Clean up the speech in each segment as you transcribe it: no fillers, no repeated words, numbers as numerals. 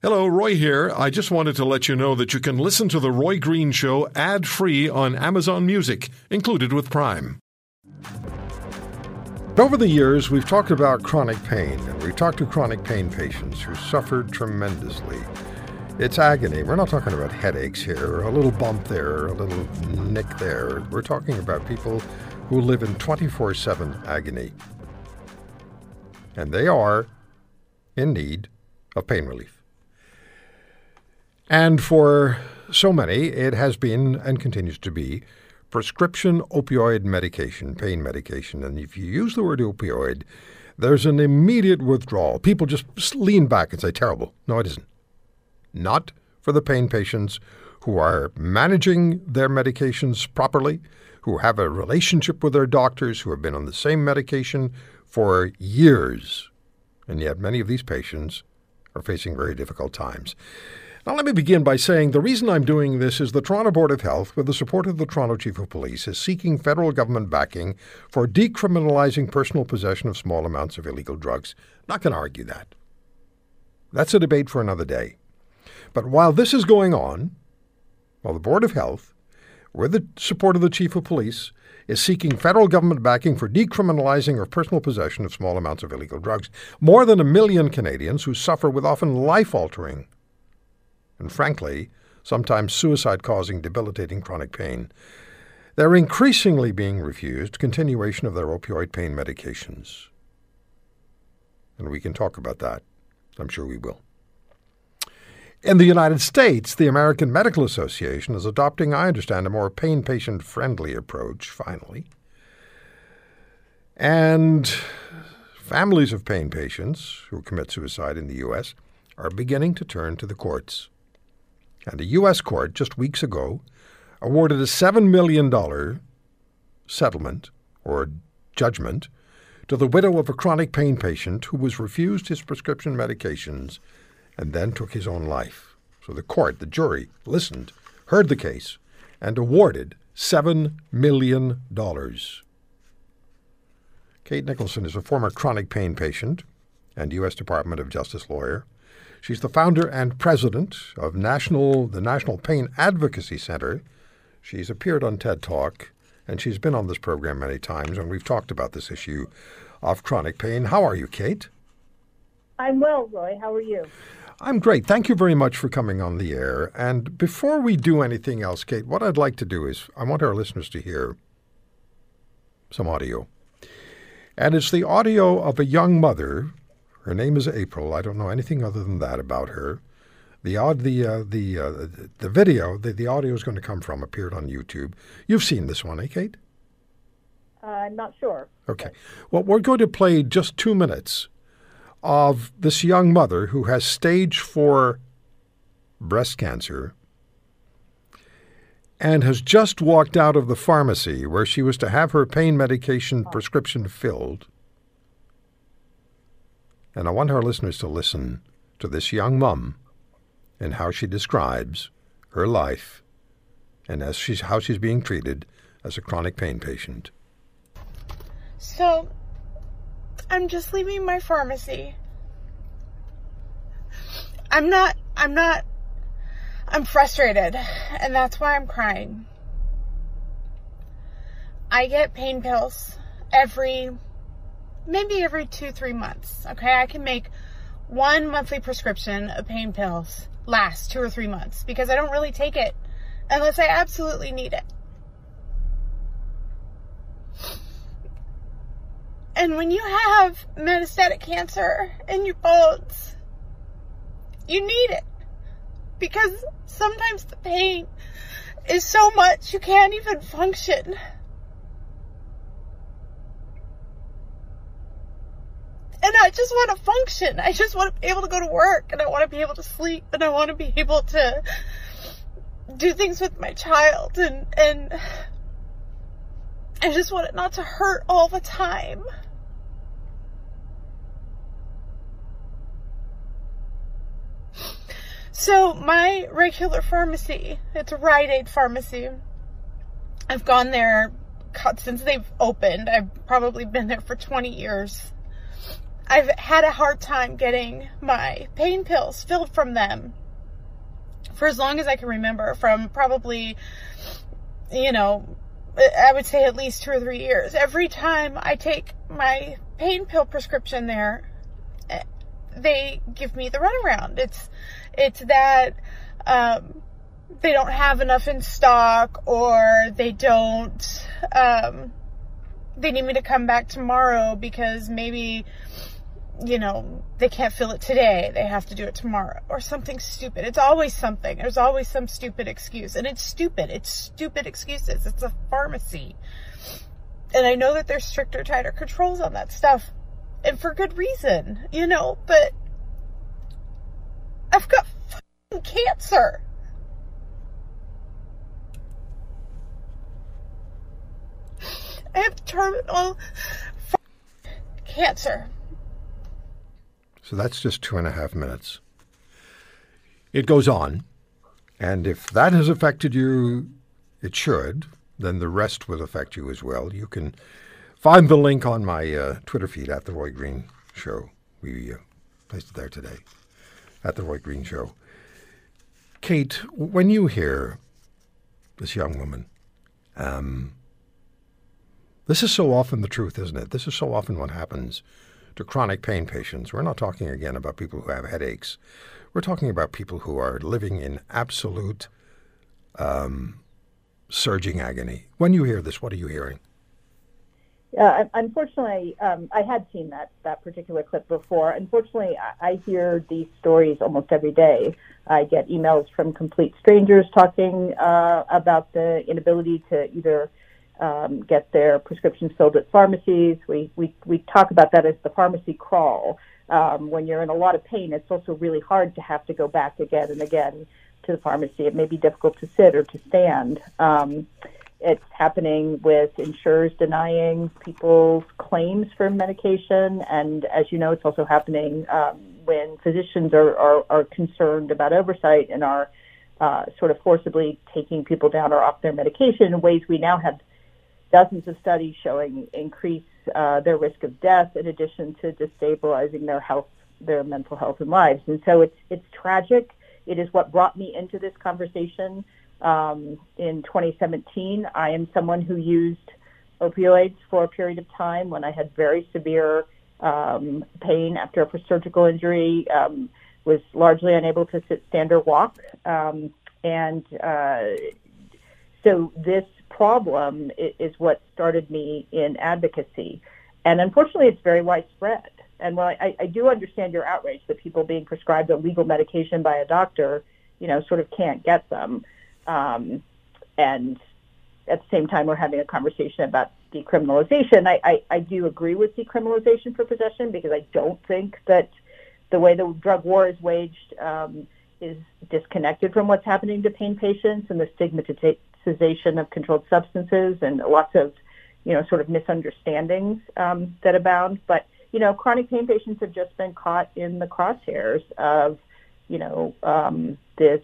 Hello, Roy here. I just wanted to let you know that you can listen to The Roy Green Show ad-free on Amazon Music, included with Prime. Over the years, we've talked about chronic pain, and we've talked to chronic pain patients who suffered tremendously. It's agony. We're not talking about headaches here, or a little bump there, or a little nick there. We're talking about people who live in 24/7 agony. And they are in need of pain relief. And for so many, it has been and continues to be prescription opioid medication, pain medication. And if you use the word opioid, there's an immediate withdrawal. People just lean back and say, terrible. No, it isn't. Not for the pain patients who are managing their medications properly, who have a relationship with their doctors, who have been on the same medication for years. And yet many of these patients are facing very difficult times. Now, let me begin by saying the reason I'm doing this is the Toronto Board of Health, with the support of the Toronto Chief of Police, is seeking federal government backing for decriminalizing personal possession of small amounts of illegal drugs. Not going to argue that. That's a debate for another day. But while this is going on, while the Board of Health, with the support of the Chief of Police, is seeking federal government backing for decriminalizing or personal possession of small amounts of illegal drugs, more than 1 million Canadians who suffer with often life-altering and frankly, sometimes suicide-causing, debilitating chronic pain, they're increasingly being refused continuation of their opioid pain medications. And we can talk about that. I'm sure we will. In the United States, the American Medical Association is adopting, I understand, a more pain patient-friendly approach, finally. And families of pain patients who commit suicide in the U.S. are beginning to turn to the courts. And a U.S. court just weeks ago awarded a $7 million settlement or judgment to the widow of a chronic pain patient who was refused his prescription medications and then took his own life. So the court, the jury, listened, heard the case, and awarded $7 million. Kate Nicholson is a former chronic pain patient and U.S. Department of Justice lawyer. She's the founder and president of the National Pain Advocacy Center. She's appeared on TED Talk, and she's been on this program many times, and we've talked about this issue of chronic pain. How are you, Kate? I'm well, Roy. How are you? I'm great. Thank you very much for coming on the air. And before we do anything else, Kate, what I'd like to do is I want our listeners to hear some audio. And it's the audio of a young mother. Her name is April. I don't know anything other than that about her. The video that the audio is going to come from appeared on YouTube. You've seen this one, eh, Kate? I'm not sure. Okay. Well, we're going to play just 2 minutes of this young mother who has stage 4 breast cancer and has just walked out of the pharmacy where she was to have her pain medication prescription filled. And I want our listeners to listen to this young mum and how she describes her life and how she's being treated as a chronic pain patient. So, I'm just leaving my pharmacy. I'm frustrated, and that's why I'm crying. I get pain pills maybe every 2-3 months, okay? I can make one monthly prescription of pain pills last 2 or 3 months because I don't really take it unless I absolutely need it. And when you have metastatic cancer in your bones, you need it because sometimes the pain is so much you can't even function. And I just want to function. I just want to be able to go to work, and I want to be able to sleep, and I want to be able to do things with my child, and I just want it not to hurt all the time. So my regular pharmacy, it's a Rite Aid Pharmacy. I've gone there since they've opened. I've probably been there for 20 years. I've had a hard time getting my pain pills filled from them for as long as I can remember, from probably, you know, I would say at least 2 or 3 years. Every time I take my pain pill prescription there, they give me the runaround. It's that they don't have enough in stock, or they don't, they need me to come back tomorrow because maybe, you know, they can't fill it today. They have to do it tomorrow, or something stupid. It's always something. There's always some stupid excuse, and it's stupid. It's stupid excuses. It's a pharmacy. And I know that there's stricter, tighter controls on that stuff, and for good reason, you know, but I've got fucking cancer. I have terminal cancer. So that's just 2.5 minutes. It goes on, and if that has affected you, it should, then the rest will affect you as well. You can find the link on my Twitter feed, at The Roy Green Show. We placed it there today, at The Roy Green Show. Kate, when you hear this young woman, this is so often the truth, isn't it? This is so often what happens to chronic pain patients. We're not talking again about people who have headaches. We're talking about people who are living in absolute surging agony. When you hear this, what are you hearing? Yeah, unfortunately, I had seen that particular clip before. Unfortunately, I hear these stories almost every day. I get emails from complete strangers talking about the inability to either get their prescriptions filled at pharmacies. We talk about that as the pharmacy crawl. When you're in a lot of pain, it's also really hard to have to go back again and again to the pharmacy. It may be difficult to sit or to stand. It's happening with insurers denying people's claims for medication. And as you know, it's also happening when physicians are concerned about oversight and are sort of forcibly taking people down or off their medication in ways we now have dozens of studies showing increase their risk of death, in addition to destabilizing their health, their mental health and lives. And so it's tragic. It is what brought me into this conversation in 2017. I am someone who used opioids for a period of time when I had very severe pain after a surgical injury, was largely unable to sit, stand, or walk. So this problem is what started me in advocacy. And unfortunately, it's very widespread. And while I do understand your outrage that people being prescribed illegal medication by a doctor, you know, sort of can't get them. And at the same time, we're having a conversation about decriminalization. I do agree with decriminalization for possession, because I don't think that the way the drug war is waged is disconnected from what's happening to pain patients and the stigmatization of controlled substances and lots of, you know, sort of misunderstandings that abound. But, you know, chronic pain patients have just been caught in the crosshairs of, you know, this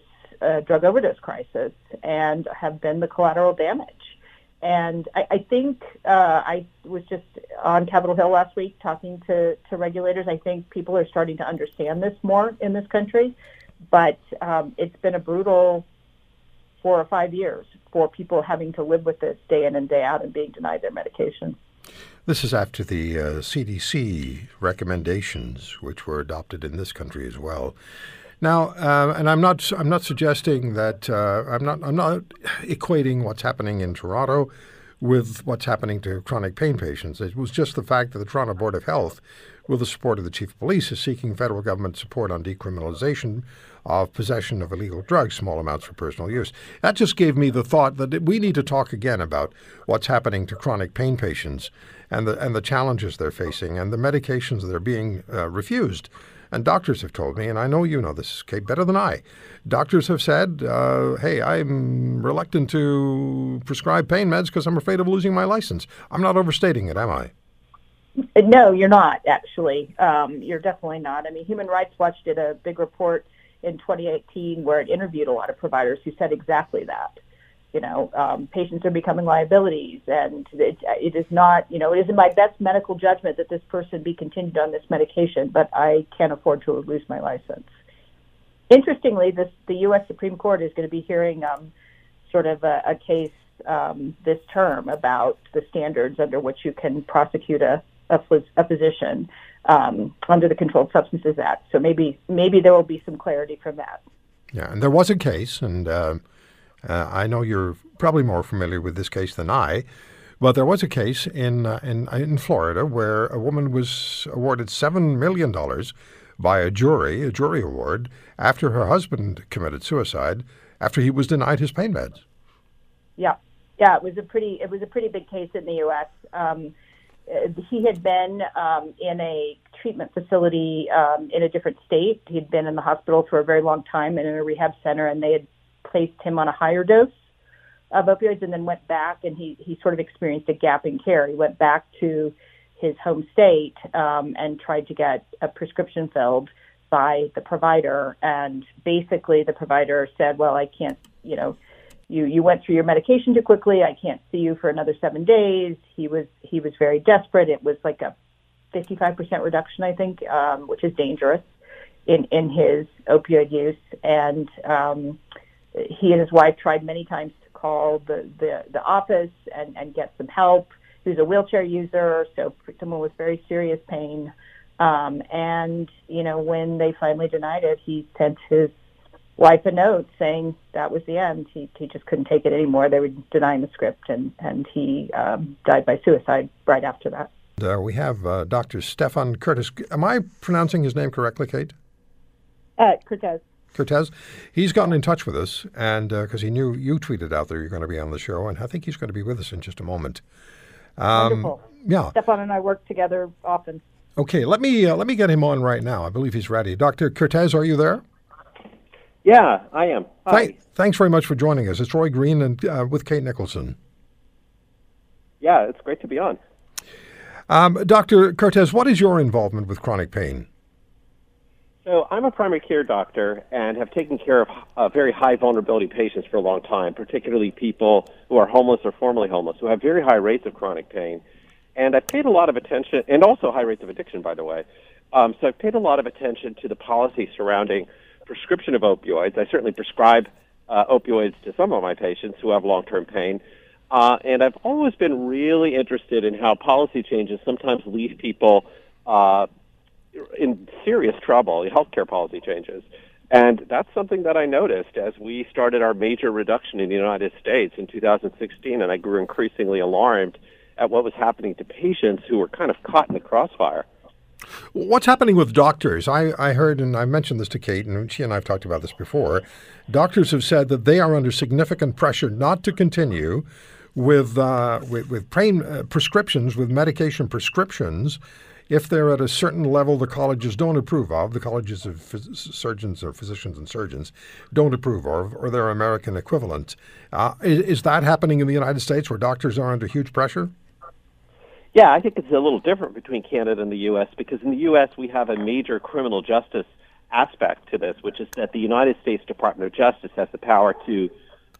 drug overdose crisis, and have been the collateral damage. And I think I was just on Capitol Hill last week talking to regulators. I think people are starting to understand this more in this country, but it's been a brutal 4 or 5 years for people having to live with this day in and day out and being denied their medication. This is after the CDC recommendations, which were adopted in this country as well. Now, and I'm not suggesting that I'm not equating what's happening in Toronto with what's happening to chronic pain patients. It was just the fact that the Toronto Board of Health, with the support of the Chief of Police, is seeking federal government support on decriminalization of possession of illegal drugs, small amounts for personal use. That just gave me the thought that we need to talk again about what's happening to chronic pain patients and the challenges they're facing and the medications that are being refused. And doctors have told me, and I know you know this, Kate, better than I, doctors have said, hey, I'm reluctant to prescribe pain meds because I'm afraid of losing my license. I'm not overstating it, am I? No, you're not, actually. You're definitely not. I mean, Human Rights Watch did a big report in 2018 where it interviewed a lot of providers who said exactly that. patients are becoming liabilities, and it is not, it isn't my best medical judgment that this person be continued on this medication, but I can't afford to lose my license. Interestingly, the U.S. Supreme Court is going to be hearing sort of a case this term about the standards under which you can prosecute a physician under the Controlled Substances Act. So maybe there will be some clarity from that. Yeah, and there was a case, and I know you're probably more familiar with this case than I, but there was a case in Florida where a woman was awarded $7 million by a jury award, after her husband committed suicide after he was denied his pain meds. Yeah, yeah, it was a pretty big case in the U.S. He had been in a treatment facility in a different state. He'd been in the hospital for a very long time and in a rehab center, and they had placed him on a higher dose of opioids and then went back, and he sort of experienced a gap in care. He went back to his home state and tried to get a prescription filled by the provider. And basically the provider said, well, I can't, you went through your medication too quickly. I can't see you for another 7 days. He was very desperate. It was like a 55% reduction, I think, which is dangerous in his opioid use. And he and his wife tried many times to call the office and get some help. He was a wheelchair user, so someone with very serious pain. And, when they finally denied it, he sent his wife a note saying that was the end. He just couldn't take it anymore. They were denying the script, and he died by suicide right after that. We have Dr. Stefan Cortez. Am I pronouncing his name correctly, Kate? Cortez. Cortez. He's gotten in touch with us, and because he knew you tweeted out there you're going to be on the show, and I think he's going to be with us in just a moment. Wonderful. Yeah. Stefan and I work together often. Okay, let me get him on right now. I believe he's ready. Dr. Cortez, are you there? Yeah, I am. Hi. Thanks very much for joining us. It's Roy Green and with Kate Nicholson. Yeah, it's great to be on. Dr. Cortez, what is your involvement with chronic pain? So I'm a primary care doctor and have taken care of very high vulnerability patients for a long time, particularly people who are homeless or formerly homeless, who have very high rates of chronic pain. And I've paid a lot of attention, and also high rates of addiction, by the way. So I've paid a lot of attention to the policy surrounding prescription of opioids. I certainly prescribe opioids to some of my patients who have long-term pain. And I've always been really interested in how policy changes sometimes leave people in serious trouble, healthcare policy changes. And that's something that I noticed as we started our major reduction in the United States in 2016, and I grew increasingly alarmed at what was happening to patients who were kind of caught in the crossfire. What's happening with doctors? I heard, and I mentioned this to Kate, and she and I have talked about this before, doctors have said that they are under significant pressure not to continue with pain prescriptions, with medication prescriptions, if they're at a certain level the colleges don't approve of, the colleges of surgeons or physicians and surgeons don't approve of, or their American equivalent. Is that happening in the United States where doctors are under huge pressure? Yeah, I think it's a little different between Canada and the U.S. because in the U.S. we have a major criminal justice aspect to this, which is that the United States Department of Justice has the power to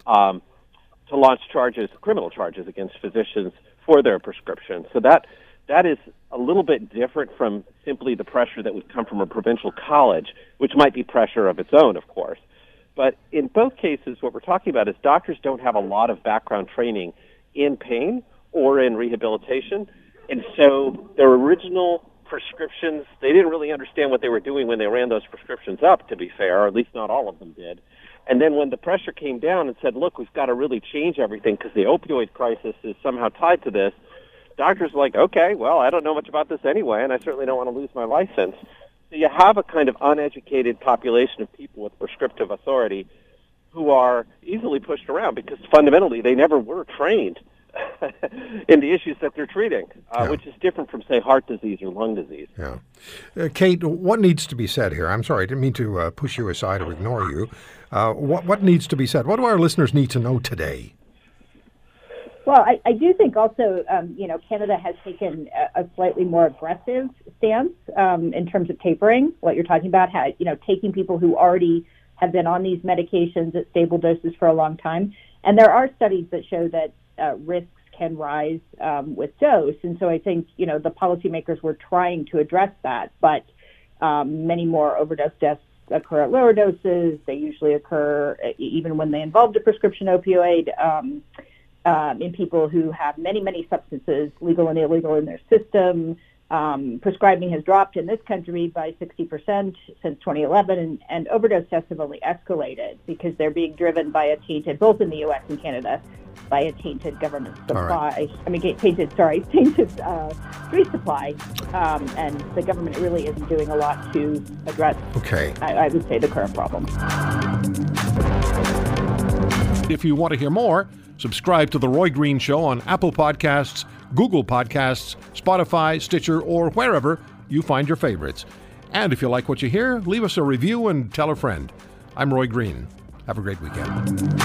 launch charges, criminal charges against physicians for their prescription. So that is a little bit different from simply the pressure that would come from a provincial college, which might be pressure of its own, of course. But in both cases, what we're talking about is doctors don't have a lot of background training in pain or in rehabilitation. And so their original prescriptions, they didn't really understand what they were doing when they ran those prescriptions up, to be fair, or at least not all of them did. And then when the pressure came down and said, look, we've got to really change everything because the opioid crisis is somehow tied to this, doctors are like, okay, well, I don't know much about this anyway, and I certainly don't want to lose my license. So you have a kind of uneducated population of people with prescriptive authority who are easily pushed around because fundamentally they never were trained in the issues that they're treating, which is different from, say, heart disease or lung disease. Yeah. Kate, what needs to be said here? I'm sorry, I didn't mean to push you aside or ignore you. What needs to be said? What do our listeners need to know today? Well, I do think also, Canada has taken a slightly more aggressive stance in terms of tapering, what you're talking about, how, taking people who already have been on these medications at stable doses for a long time And there are studies that show that risks can rise with dose. And so I think, you know, the policymakers were trying to address that, but many more overdose deaths occur at lower doses. They usually occur even when they involve a prescription opioid in people who have many, many substances, legal and illegal, in their system. Prescribing has dropped in this country by 60% since 2011, and overdose deaths have only escalated because they're being driven by a tainted, both in the U.S. and Canada, by a tainted government supply. Right. I mean, tainted street supply, and the government really isn't doing a lot to address. Okay, I would say the current problem. If you want to hear more, subscribe to The Roy Green Show on Apple Podcasts, Google Podcasts, Spotify, Stitcher, or wherever you find your favorites. And if you like what you hear, leave us a review and tell a friend. I'm Roy Green. Have a great weekend.